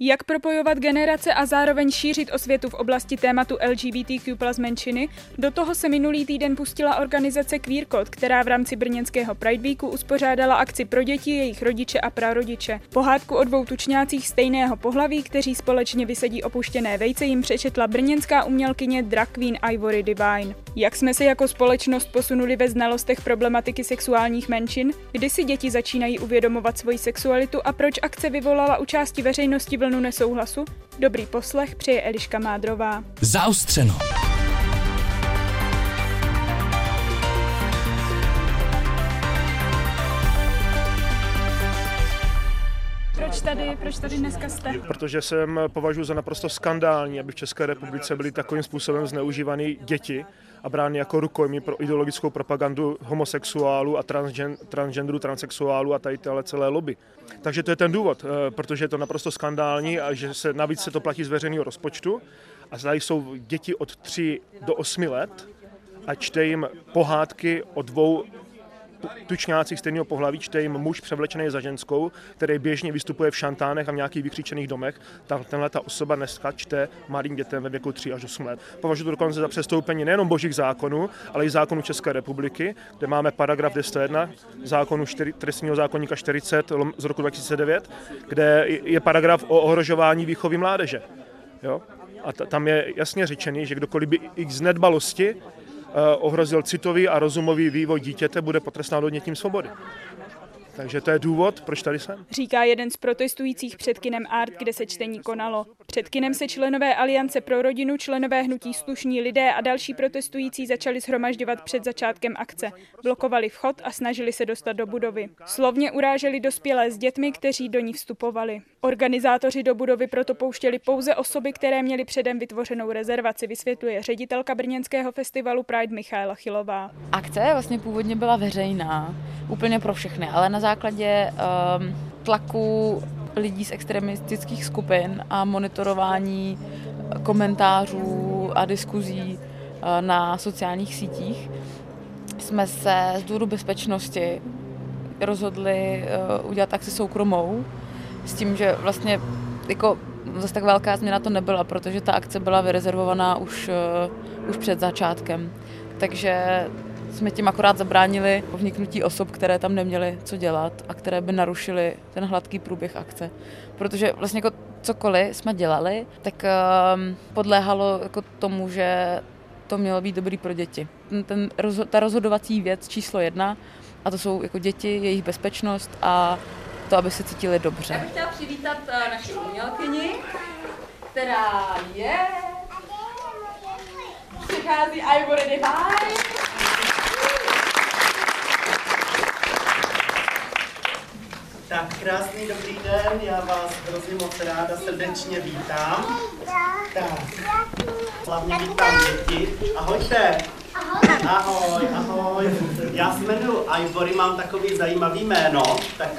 Jak propojovat generace a zároveň šířit osvětu v oblasti tématu LGBTQ+ menšiny? Do toho se minulý týden pustila organizace Queer Code, která v rámci brněnského Pride Weeku uspořádala akci pro děti, jejich rodiče a prarodiče. Pohádku o dvou tučňácích stejného pohlaví, kteří společně vysedí opuštěné vejce, jim přečetla brněnská umělkyně drag queen Ivory Divine. Jak jsme se jako společnost posunuli ve znalostech problematiky sexuálních menšin? Kdy si děti začínají uvědomovat svoji sexualitu a proč akce vyvolala u části veřejnosti vlnu nesouhlasu? Dobrý poslech přeje Eliška Mádrová. Zaostřeno. Proč tady dneska jste? Protože jsem považuji za naprosto skandální, aby v České republice byly takovým způsobem zneužívány děti a brány jako rukojmí pro ideologickou propagandu homosexuálů a transgenderů, transexuálů a tady celé lobby. Takže to je ten důvod, protože je to naprosto skandální a že se navíc se to platí z veřejného rozpočtu a tady jsou děti od 3 do 8 let a čte jim pohádky o dvou tučňácích stejného pohlaví, čte jim muž převlečený za ženskou, který běžně vystupuje v šantánech a v nějakých vykřičených domech. Tato osoba dneska čte malým dětem ve věku 3 až 8 let. Považuji to dokonce za přestoupení nejenom božích zákonů, ale i zákonů České republiky, kde máme paragraf 201 zákonu trestního zákoníka 40 z roku 2009, kde je paragraf o ohrožování výchovy mládeže. Jo? A tam je jasně řečený, že kdokoliv by i z nedbalosti ohrozil citový a rozumový vývoj dítěte, bude potrestán odnětím svobody. Takže to je důvod, proč tady jsem. Říká jeden z protestujících před Kinem Art, kde se čtení konalo. Před kinem se členové Aliance pro rodinu, členové hnutí Slušní lidé a další protestující začali shromažďovat před začátkem akce. Blokovali vchod a snažili se dostat do budovy. Slovně uráželi dospělé s dětmi, kteří do ní vstupovali. Organizátoři do budovy proto pouštěli pouze osoby, které měly předem vytvořenou rezervaci, vysvětluje ředitelka brněnského festivalu Pride Michaela Chylová. Akce vlastně původně byla veřejná, úplně pro všechny, ale na základě tlaku lidí z extremistických skupin a monitorování komentářů a diskuzí na sociálních sítích jsme se z důvodu bezpečnosti rozhodli udělat akci soukromou s tím, že vlastně jako zase tak velká změna to nebyla, protože ta akce byla vyrezervovaná už před začátkem. Takže jsme tím akorát zabránili vniknutí osob, které tam neměly co dělat a které by narušily ten hladký průběh akce. Protože vlastně jako cokoliv jsme dělali, tak podléhalo jako tomu, že to mělo být dobrý pro děti. Ta rozhodovací věc číslo 1, a to jsou jako děti, jejich bezpečnost a to, aby se cítili dobře. Já bych chtěla přivítat naši umělkyni, která je... Přichází Ivory Divine. Tak, krásný dobrý den, já vás hrozně moc ráda srdečně vítám. Tak, hlavně vítám děti. Ahojte. Ahoj, ahoj. Já se jmenuji Ivory, mám takový zajímavý jméno. Tak,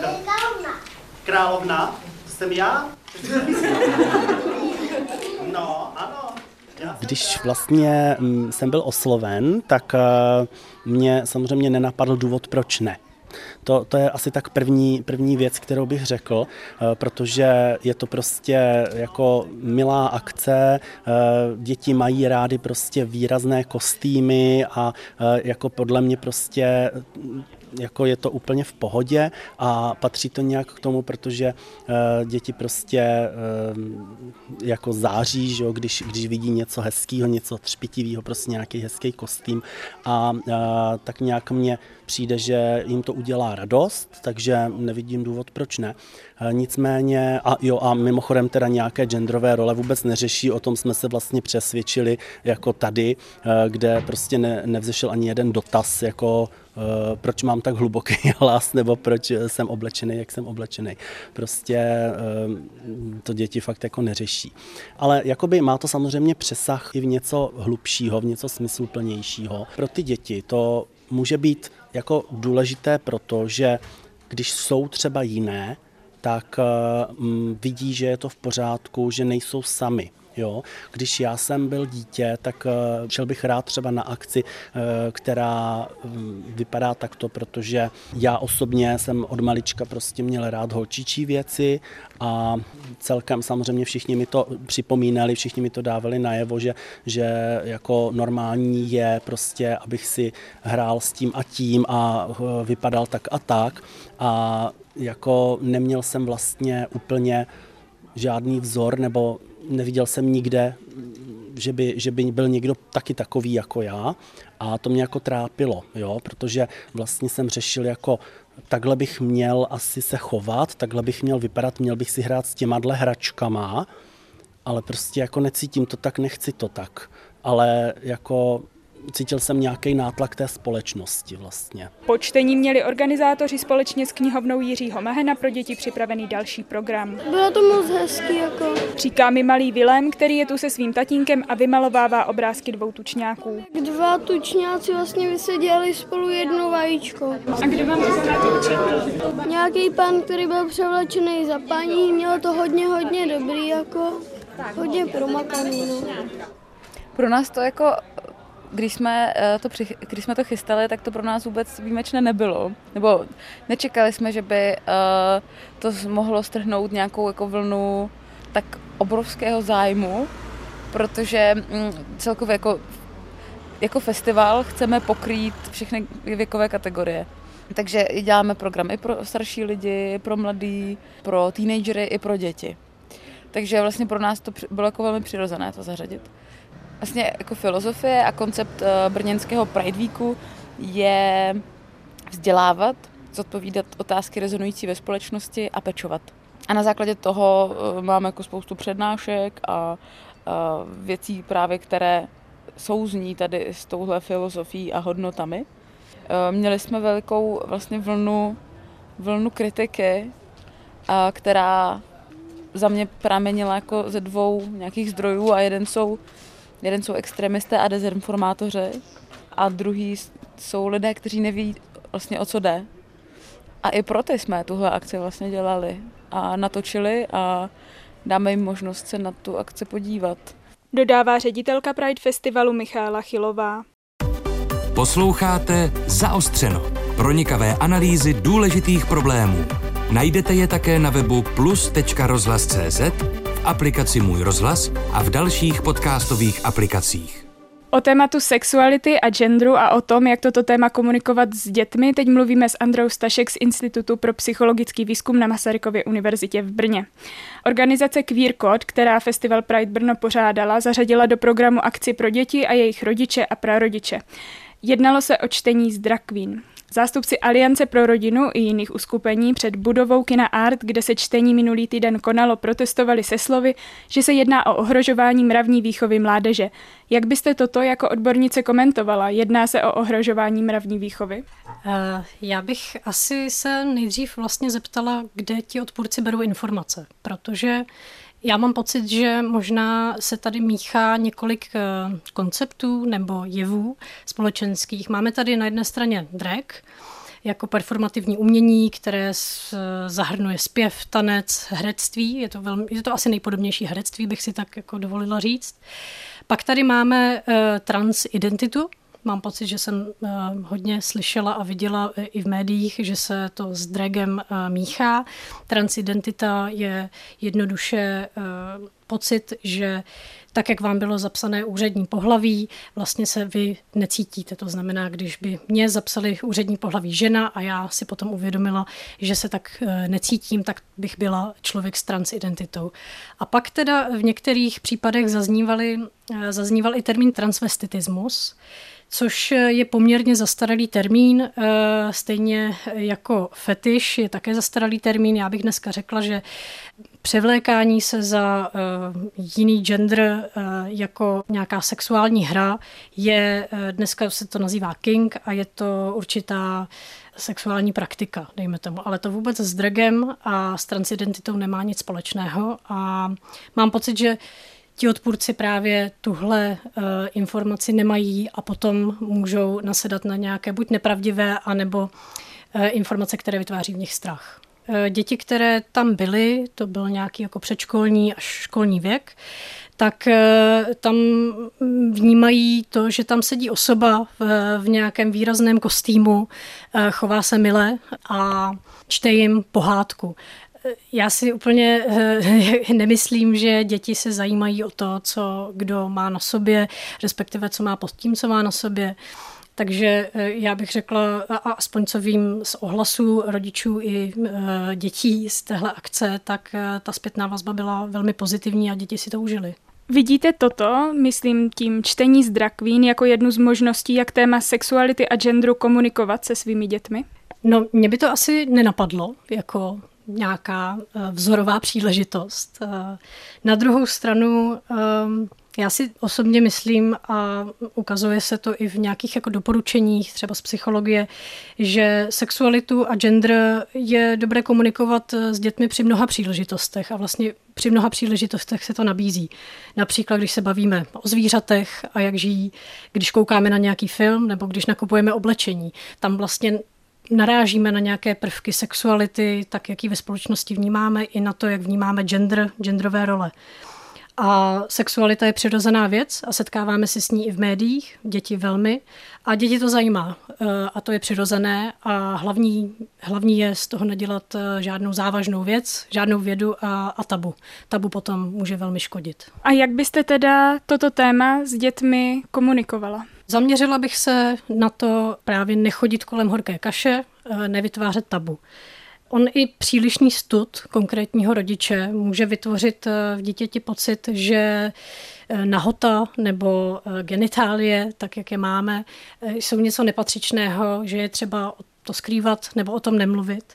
Královna. Jsem já? No, ano. Když vlastně jsem byl osloven, tak mě samozřejmě nenapadl důvod, proč ne. To je asi tak první věc, kterou bych řekl, protože je to prostě jako milá akce, děti mají rády prostě výrazné kostýmy a jako podle mě prostě jako je to úplně v pohodě a patří to nějak k tomu, protože děti prostě jako září, že jo, když vidí něco hezkého, něco třpitivého, prostě nějaký hezký kostým a tak nějak mně přijde, že jim to udělá radost, takže nevidím důvod, proč ne. Nicméně, a mimochodem teda nějaké genderové role vůbec neřeší, o tom jsme se vlastně přesvědčili jako tady, kde prostě nevzešel ani jeden dotaz, jako proč mám tak hluboký hlas, nebo proč jsem oblečený, jak jsem oblečený. Prostě to děti fakt jako neřeší. Ale jakoby má to samozřejmě přesah i v něco hlubšího, v něco smysluplnějšího. Pro ty děti to může být jako důležité, protože když jsou třeba jiné, tak vidí, že je to v pořádku, že nejsou sami. Jo. Když já jsem byl dítě, tak šel bych rád třeba na akci, která vypadá takto, protože já osobně jsem od malička prostě měl rád holčičí věci a celkem samozřejmě všichni mi to připomínali, všichni mi to dávali najevo, že jako normální je prostě, abych si hrál s tím a vypadal tak a tak a jako neměl jsem vlastně úplně žádný vzor nebo neviděl jsem nikde, že by byl někdo taky takový jako já a to mě jako trápilo, jo? Protože vlastně jsem řešil jako takhle bych měl asi se chovat, takhle bych měl vypadat, měl bych si hrát s těmadle hračkama, ale prostě jako necítím to tak, nechci to tak, ale jako cítil jsem nějaký nátlak té společnosti vlastně. Po čtení měli organizátoři společně s knihovnou Jiřího Mahena pro děti připravený další program. Bylo to moc hezký jako. Říká mi malý Vilém, který je tu se svým tatínkem a vymalovává obrázky dvou tučňáků. Dva tučňáci vlastně vyseděli spolu jedno vajíčko. A kdo vám to učitel? Nějaký pan, který byl převlečený za paní, měl to hodně dobrý jako, hodně promakaný. Pro nás to jako Když jsme to chystali, tak to pro nás vůbec výjimečné nebylo. Nebo nečekali jsme, že by to mohlo strhnout nějakou jako vlnu tak obrovského zájmu, protože celkově jako festival chceme pokrýt všechny věkové kategorie. Takže děláme program i pro starší lidi, pro mladý, pro teenagery i pro děti. Takže vlastně pro nás to bylo jako velmi přirozené to zařadit. Vlastně jako filozofie a koncept brněnského Pride Weeku je vzdělávat, zodpovídat otázky rezonující ve společnosti a pečovat. A na základě toho máme jako spoustu přednášek a věcí právě, které souzní tady s touhle filozofií a hodnotami. Měli jsme velkou vlastně vlnu kritiky, která za mě pramenila jako ze dvou nějakých zdrojů a jeden jsou extremisté a dezinformátoři a druhý jsou lidé, kteří neví vlastně o co jde. A i proto jsme tuhle akci vlastně dělali a natočili a dáme jim možnost se na tu akci podívat. Dodává ředitelka Pride Festivalu Michaela Chylová. Posloucháte Zaostřeno. Pronikavé analýzy důležitých problémů. Najdete je také na webu plus.rozhlas.cz, v aplikaci Můj rozhlas a v dalších podcastových aplikacích. O tématu sexuality a genderu a o tom, jak toto téma komunikovat s dětmi, teď mluvíme s Andreou Štašek z Institutu pro psychologický výzkum na Masarykově univerzitě v Brně. Organizace Queer Code, která festival Pride Brno pořádala, zařadila do programu akci pro děti a jejich rodiče a prarodiče. Jednalo se o čtení z drag queen. Zástupci Aliance pro rodinu i jiných uskupení před budovou Kina Art, kde se čtení minulý týden konalo, protestovali se slovy, že se jedná o ohrožování mravní výchovy mládeže. Jak byste toto jako odbornice komentovala? Jedná se o ohrožování mravní výchovy? Já bych asi se nejdřív vlastně zeptala, kde ti odpůrci berou informace, protože já mám pocit, že možná se tady míchá několik konceptů nebo jevů společenských. Máme tady na jedné straně drag jako performativní umění, které zahrnuje zpěv, tanec, herectví. Je to asi nejpodobnější herectví, bych si tak jako dovolila říct. Pak tady máme transidentitu. Mám pocit, že jsem hodně slyšela a viděla i v médiích, že se to s dragem míchá. Transidentita je jednoduše pocit, že tak, jak vám bylo zapsané úřední pohlaví, vlastně se vy necítíte. To znamená, když by mě zapsali úřední pohlaví žena a já si potom uvědomila, že se tak necítím, tak bych byla člověk s transidentitou. A pak teda v některých případech zazníval i termín transvestitismus, což je poměrně zastaralý termín, stejně jako fetiš je také zastaralý termín. Já bych dneska řekla, že převlékání se za jiný gender jako nějaká sexuální hra je, dneska se to nazývá kink a je to určitá sexuální praktika, dejme tomu. Ale to vůbec s dragem a s transidentitou nemá nic společného a mám pocit, že ti odpůrci právě tuhle informaci nemají a potom můžou nasedat na nějaké buď nepravdivé, anebo informace, které vytváří v nich strach. děti, které tam byly, to byl nějaký jako předškolní až školní věk, tak tam vnímají to, že tam sedí osoba v nějakém výrazném kostýmu, chová se mile a čte jim pohádku. Já si úplně nemyslím, že děti se zajímají o to, co kdo má na sobě, respektive co má pod tím, co má na sobě. Takže já bych řekla, a aspoň co vím z ohlasů rodičů i dětí z téhle akce, tak ta zpětná vazba byla velmi pozitivní a děti si to užili. Vidíte toto, myslím tím čtení z drag queen, jako jednu z možností, jak téma sexuality a genderu komunikovat se svými dětmi? No, mě by to asi nenapadlo, jako nějaká vzorová příležitost. Na druhou stranu, já si osobně myslím, a ukazuje se to i v nějakých jako doporučeních, třeba z psychologie, že sexualitu a gender je dobré komunikovat s dětmi při mnoha příležitostech a vlastně při mnoha příležitostech se to nabízí. Například, když se bavíme o zvířatech a jak žijí, když koukáme na nějaký film nebo když nakupujeme oblečení. Tam vlastně narážíme na nějaké prvky sexuality, tak jak ji ve společnosti vnímáme, i na to, jak vnímáme gender, genderové role. A sexualita je přirozená věc a setkáváme se s ní i v médiích, děti velmi. A děti to zajímá a to je přirozené a hlavní je z toho nedělat žádnou závažnou věc, žádnou vědu a tabu. Tabu potom může velmi škodit. A jak byste teda toto téma s dětmi komunikovala? Zaměřila bych se na to právě nechodit kolem horké kaše, nevytvářet tabu. On i přílišný stud konkrétního rodiče může vytvořit v dítěti pocit, že nahota nebo genitálie, tak jak je máme, jsou něco nepatřičného, že je třeba to skrývat nebo o tom nemluvit.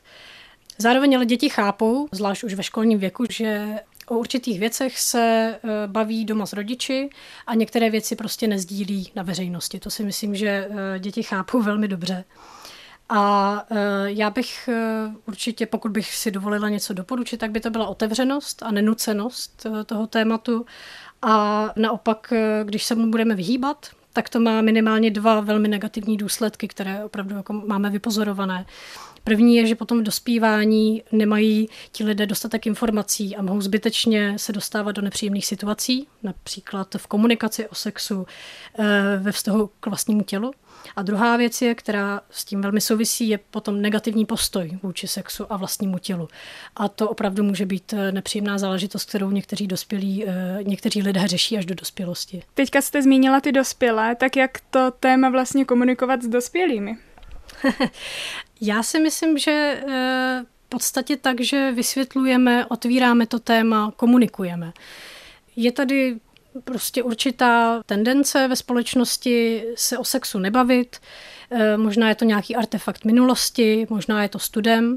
Zároveň ale děti chápou, zvlášť už ve školním věku, že o určitých věcech se baví doma s rodiči a některé věci prostě nezdílí na veřejnosti. To si myslím, že děti chápou velmi dobře. A já bych určitě, pokud bych si dovolila něco doporučit, tak by to byla otevřenost a nenucenost toho tématu. A naopak, když se mu budeme vyhýbat, tak to má minimálně dva velmi negativní důsledky, které opravdu jako máme vypozorované. První je, že potom v dospívání nemají ti lidé dostatek informací a mohou zbytečně se dostávat do nepříjemných situací, například v komunikaci o sexu, ve vztahu k vlastnímu tělu. A druhá věc je, která s tím velmi souvisí, je potom negativní postoj vůči sexu a vlastnímu tělu. A to opravdu může být nepříjemná záležitost, kterou někteří lidé řeší až do dospělosti. Teďka jste zmínila ty dospělé, tak jak to téma vlastně komunikovat s dospělými? Já si myslím, že v podstatě tak, že vysvětlujeme, otvíráme to téma, komunikujeme. Je tady prostě určitá tendence ve společnosti se o sexu nebavit, možná je to nějaký artefakt minulosti, možná je to studem,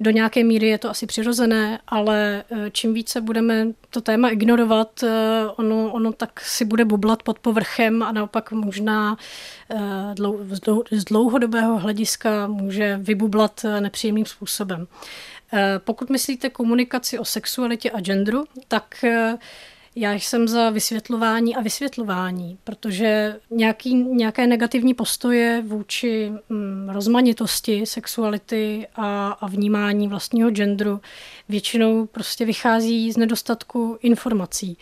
do nějaké míry je to asi přirozené, ale čím více budeme to téma ignorovat, ono tak si bude bublat pod povrchem a naopak možná z dlouhodobého hlediska může vybublat nepříjemným způsobem. Pokud myslíte komunikaci o sexualitě a genderu, tak já jsem za vysvětlování a vysvětlování, protože nějaké negativní postoje vůči rozmanitosti sexuality a vnímání vlastního genderu většinou prostě vychází z nedostatku informací.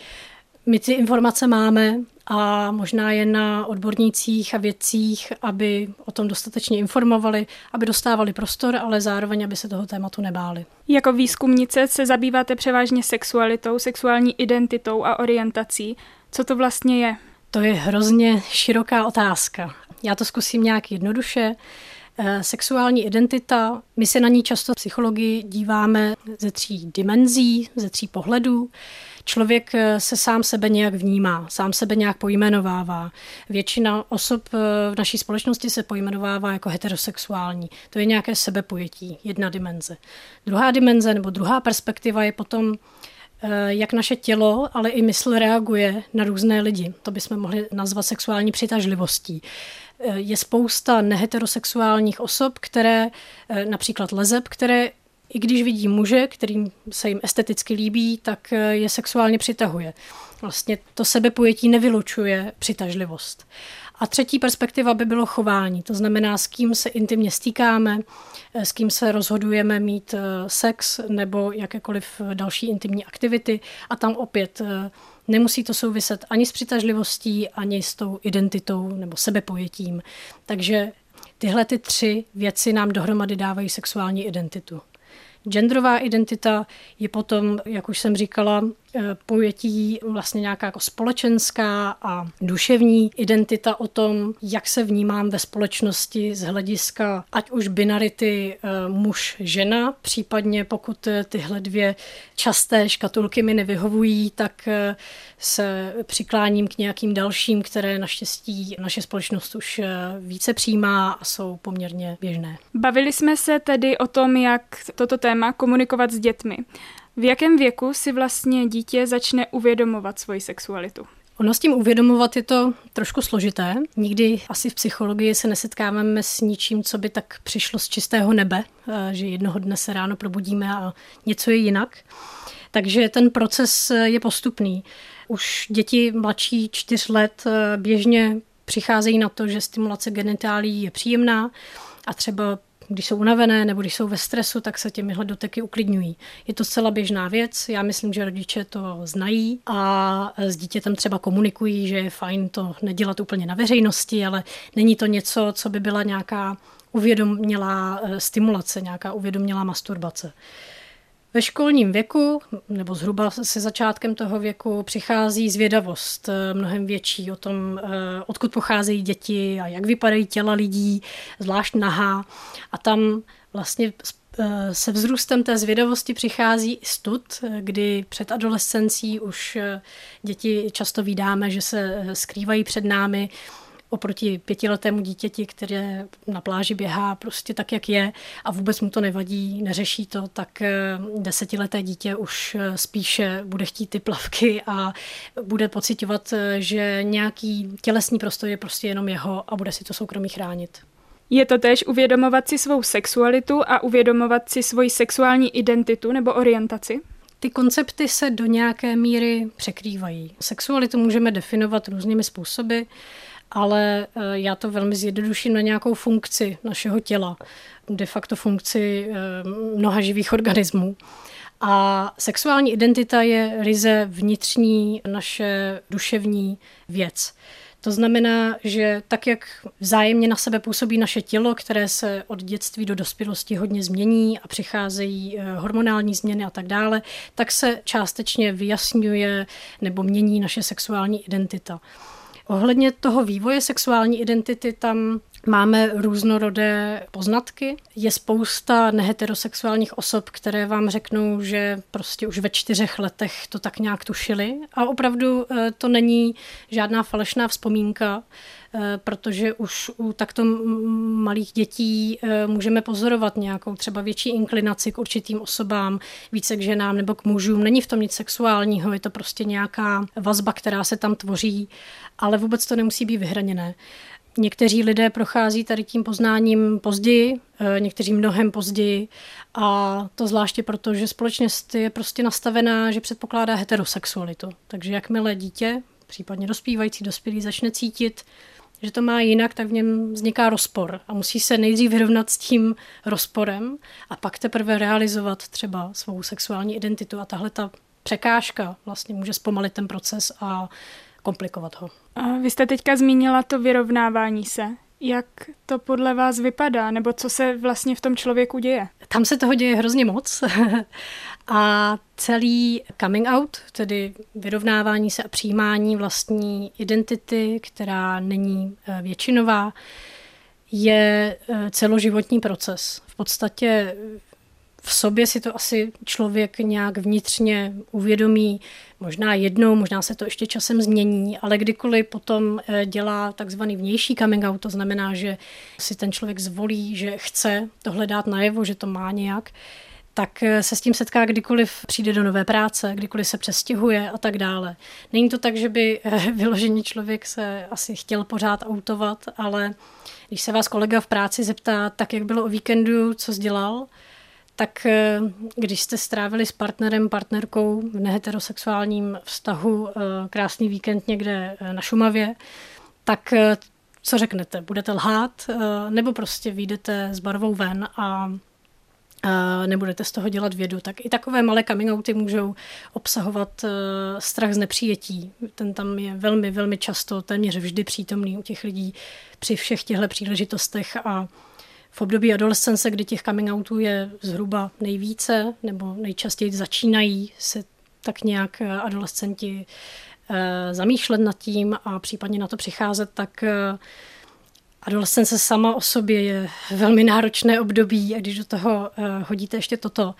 My ty informace máme a možná je na odbornících a vědcích, aby o tom dostatečně informovali, aby dostávali prostor, ale zároveň, aby se toho tématu nebáli. Jako výzkumnice se zabýváte převážně sexualitou, sexuální identitou a orientací. Co to vlastně je? To je hrozně široká otázka. Já to zkusím nějak jednoduše. Sexuální identita, my se na ní často v psychologii díváme ze tří dimenzí, ze tří pohledů. Člověk se sám sebe nějak vnímá, sám sebe nějak pojmenovává. Většina osob v naší společnosti se pojmenovává jako heterosexuální. To je nějaké sebepojetí, jedna dimenze. Druhá dimenze nebo druhá perspektiva je potom, jak naše tělo, ale i mysl reaguje na různé lidi. To bychom mohli nazvat sexuální přitažlivostí. Je spousta neheterosexuálních osob, které, například leseb, které i když vidí muže, kterým se jim esteticky líbí, tak je sexuálně přitahuje. Vlastně to sebepojetí nevylučuje přitažlivost. A třetí perspektiva by bylo chování, to znamená, s kým se intimně stýkáme, s kým se rozhodujeme mít sex nebo jakékoliv další intimní aktivity. A tam opět nemusí to souviset ani s přitažlivostí, ani s tou identitou nebo sebepojetím. Takže tyhle ty tři věci nám dohromady dávají sexuální identitu. Genderová identita je potom, jak už jsem říkala, pojetí vlastně nějaká jako společenská a duševní identita o tom, jak se vnímám ve společnosti z hlediska ať už binarity muž-žena, případně pokud tyhle dvě časté škatulky mi nevyhovují, tak se přikláním k nějakým dalším, které naštěstí naše společnost už více přijímá a jsou poměrně běžné. Bavili jsme se tedy o tom, jak toto téma komunikovat s dětmi. V jakém věku si vlastně dítě začne uvědomovat svoji sexualitu? Ono s tím uvědomovat je to trošku složité. Nikdy asi v psychologii se nesetkáváme s ničím, co by tak přišlo z čistého nebe, že jednoho dne se ráno probudíme a něco je jinak. Takže ten proces je postupný. Už děti mladší 4 let běžně přicházejí na to, že stimulace genitálií je příjemná a třeba když jsou unavené nebo když jsou ve stresu, tak se těmihle doteky uklidňují. Je to zcela běžná věc, já myslím, že rodiče to znají a s dítětem třeba komunikují, že je fajn to nedělat úplně na veřejnosti, ale není to něco, co by byla nějaká uvědomělá stimulace, nějaká uvědomělá masturbace. Ve školním věku, nebo zhruba se začátkem toho věku, přichází zvědavost mnohem větší o tom, odkud pocházejí děti a jak vypadají těla lidí, zvlášť nahá. A tam vlastně se vzrůstem té zvědavosti přichází i stud, kdy před adolescencí už děti často vídáme, že se skrývají před námi, oproti 5letému dítěti, které na pláži běhá prostě tak, jak je a vůbec mu to nevadí, neřeší to, tak 10leté dítě už spíše bude chtít ty plavky a bude pociťovat, že nějaký tělesný prostor je prostě jenom jeho a bude si to soukromí chránit. Je to též uvědomovat si svou sexualitu a uvědomovat si svoji sexuální identitu nebo orientaci? Ty koncepty se do nějaké míry překrývají. Sexualitu můžeme definovat různými způsoby, ale já to velmi zjednoduším na nějakou funkci našeho těla, de facto funkci mnoha živých organismů. A sexuální identita je ryze vnitřní naše duševní věc. To znamená, že tak, jak vzájemně na sebe působí naše tělo, které se od dětství do dospělosti hodně změní a přicházejí hormonální změny a tak dále, tak se částečně vyjasňuje nebo mění naše sexuální identita. Ohledně toho vývoje sexuální identity tam máme různorodé poznatky. Je spousta neheterosexuálních osob, které vám řeknou, že prostě už ve 4 letech to tak nějak tušili. A opravdu to není žádná falešná vzpomínka, protože už u takto malých dětí můžeme pozorovat nějakou třeba větší inklinaci k určitým osobám, více k ženám nebo k mužům. Není v tom nic sexuálního, je to prostě nějaká vazba, která se tam tvoří, ale vůbec to nemusí být vyhraněné. Někteří lidé prochází tady tím poznáním později, někteří mnohem později a to zvláště proto, že společnost je prostě nastavená, že předpokládá heterosexualitu. Takže jakmile dítě, případně dospívající dospělý, začne cítit, že to má jinak, tak v něm vzniká rozpor a musí se nejdřív vyrovnat s tím rozporem a pak teprve realizovat třeba svou sexuální identitu a tahle ta překážka vlastně může zpomalit ten proces a komplikovat ho. A vy jste teďka zmínila to vyrovnávání se. Jak to podle vás vypadá, nebo co se vlastně v tom člověku děje? Tam se toho děje hrozně moc a celý coming out, tedy vyrovnávání se a přijímání vlastní identity, která není většinová, je celoživotní proces. V podstatě v sobě si to asi člověk nějak vnitřně uvědomí, možná jednou, možná se to ještě časem změní, ale kdykoliv potom dělá takzvaný vnější coming out, to znamená, že si ten člověk zvolí, že chce tohle dát najevo, že to má nějak, tak se s tím setká kdykoliv přijde do nové práce, kdykoliv se přestěhuje a tak dále. Není to tak, že by vyloženě člověk se asi chtěl pořád outovat, ale když se vás kolega v práci zeptá, tak jak bylo o víkendu, co dělal, tak když jste strávili s partnerem, partnerkou v neheterosexuálním vztahu krásný víkend někde na Šumavě, tak co řeknete? Budete lhát, nebo prostě vyjdete s barvou ven a nebudete z toho dělat vědu? Tak i takové malé coming outy můžou obsahovat strach z nepřijetí. Ten tam je velmi, velmi často, téměř vždy přítomný u těch lidí při všech těchto příležitostech a v období adolescence, kdy těch coming outů je zhruba nejvíce nebo nejčastěji začínají se tak nějak adolescenti zamýšlet nad tím a případně na to přicházet, tak adolescence sama o sobě je velmi náročné období a když do toho hodíte ještě toto,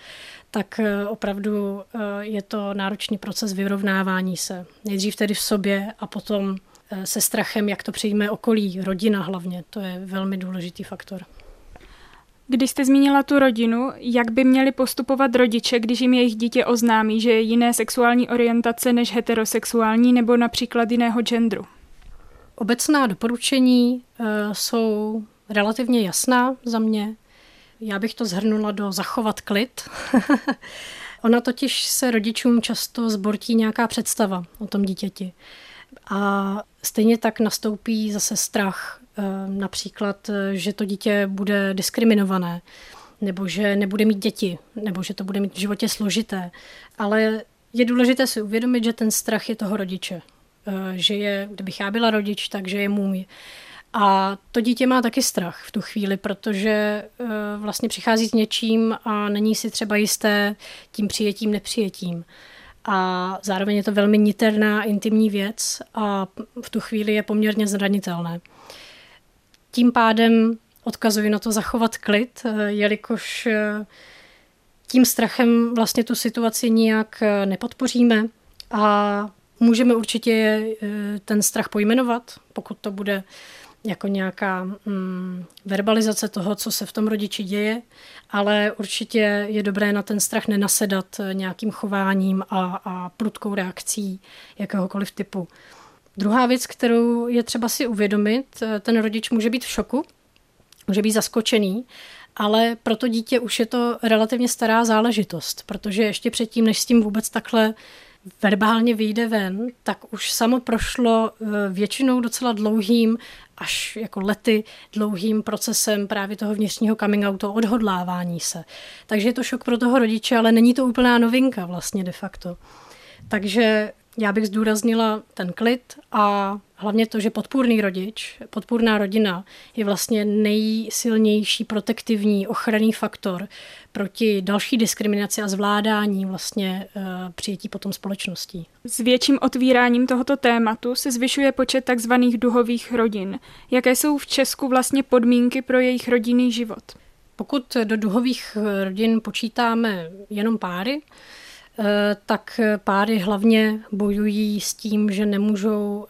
tak opravdu je to náročný proces vyrovnávání se. Nejdřív tedy v sobě a potom se strachem, jak to přijme okolí, rodina hlavně. To je velmi důležitý faktor. Když jste zmínila tu rodinu, jak by měli postupovat rodiče, když jim jejich dítě oznámí, že je jiné sexuální orientace než heterosexuální nebo například jiného genderu? Obecná doporučení jsou relativně jasná za mě. Já bych to shrnula do zachovat klid. Ona totiž se rodičům často zbortí nějaká představa o tom dítěti. A stejně tak nastoupí zase strach, například, že to dítě bude diskriminované, nebo že nebude mít děti, nebo že to bude mít v životě složité. Ale je důležité si uvědomit, že ten strach je toho rodiče. Že je, kdybych já byla rodič, takže je můj. A to dítě má taky strach v tu chvíli, protože vlastně přichází s něčím a není si třeba jisté tím přijetím, nepřijetím. A zároveň je to velmi niterná, intimní věc a v tu chvíli je poměrně zranitelné. Tím pádem odkazuji na to zachovat klid, jelikož tím strachem vlastně tu situaci nijak nepodpoříme a můžeme určitě ten strach pojmenovat, pokud to bude jako nějaká verbalizace toho, co se v tom rodiči děje, ale určitě je dobré na ten strach nenasedat nějakým chováním a prudkou reakcí jakéhokoliv typu. Druhá věc, kterou je třeba si uvědomit, ten rodič může být v šoku, může být zaskočený, ale pro to dítě už je to relativně stará záležitost, protože ještě předtím, než s tím vůbec takhle verbálně vyjde ven, tak už samo prošlo většinou docela dlouhým, až jako lety dlouhým procesem právě toho vnitřního coming outu, odhodlávání se. Takže je to šok pro toho rodiče, ale není to úplná novinka vlastně de facto. Takže já bych zdůraznila ten klid a hlavně to, že podpůrný rodič, podpůrná rodina je vlastně nejsilnější protektivní ochranný faktor proti další diskriminaci a zvládání vlastně přijetí potom společností. S větším otvíráním tohoto tématu se zvyšuje počet takzvaných duhových rodin. Jaké jsou v Česku vlastně podmínky pro jejich rodinný život? Pokud do duhových rodin počítáme jenom páry, tak páry hlavně bojují s tím, že nemůžou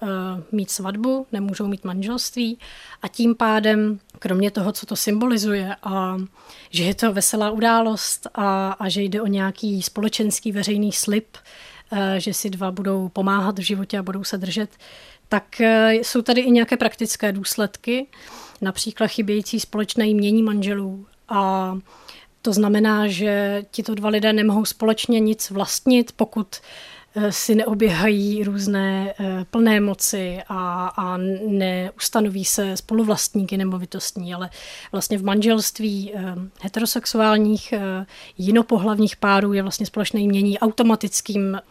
mít svatbu, nemůžou mít manželství a tím pádem, kromě toho, co to symbolizuje a že je to veselá událost a že jde o nějaký společenský veřejný slib, že si dva budou pomáhat v životě a budou se držet, tak jsou tady i nějaké praktické důsledky, například chybějící společné jmění manželů a to znamená, že tito dva lidé nemohou společně nic vlastnit, pokud si neoběhají různé plné moci a neustanoví se spoluvlastníky nemovitostní, ale vlastně v manželství heterosexuálních jinopohlavních párů je vlastně společné jmění automatickým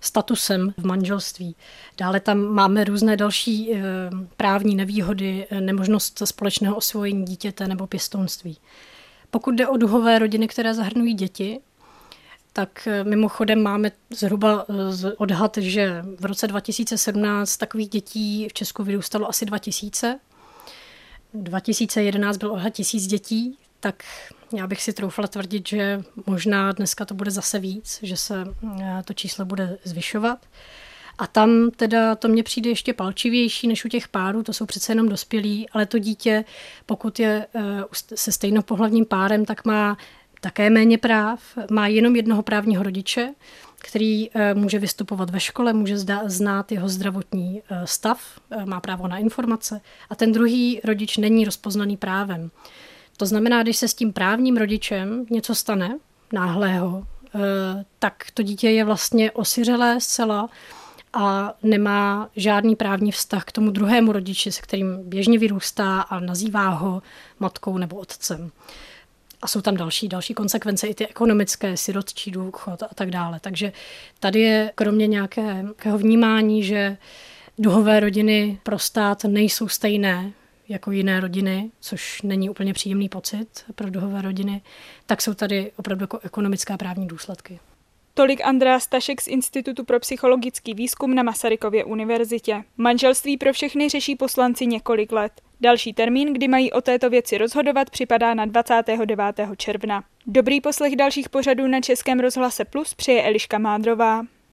statusem v manželství. Dále tam máme různé další právní nevýhody, nemožnost společného osvojení dítěte nebo pěstounství. Pokud jde o duhové rodiny, které zahrnují děti, tak mimochodem máme zhruba odhad, že v roce 2017 takových dětí v Česku vyrůstalo asi 2000. 2011 byl odhad 1000 dětí, tak já bych si troufala tvrdit, že možná dneska to bude zase víc, že se to číslo bude zvyšovat. A tam teda to mně přijde ještě palčivější než u těch párů, to jsou přece jenom dospělí, ale to dítě, pokud je se stejnopohlavním párem, tak má také méně práv, má jenom jednoho právního rodiče, který může vystupovat ve škole, může znát jeho zdravotní stav, má právo na informace a ten druhý rodič není rozpoznaný právem. To znamená, když se s tím právním rodičem něco stane náhlého, tak to dítě je vlastně osiřelé zcela, a nemá žádný právní vztah k tomu druhému rodiči, se kterým běžně vyrůstá a nazývá ho matkou nebo otcem. A jsou tam další konsekvence, i ty ekonomické, sirotčí důchod a tak dále. Takže tady je kromě nějakého vnímání, že duhové rodiny pro stát nejsou stejné jako jiné rodiny, což není úplně příjemný pocit pro duhové rodiny, tak jsou tady opravdu jako ekonomická právní důsledky. Tolik Andrea Štašek z Institutu pro psychologický výzkum na Masarykově univerzitě. Manželství pro všechny řeší poslanci několik let. Další termín, kdy mají o této věci rozhodovat, připadá na 29. června. Dobrý poslech dalších pořadů na Českém rozhlase Plus přeje Eliška Mádrová.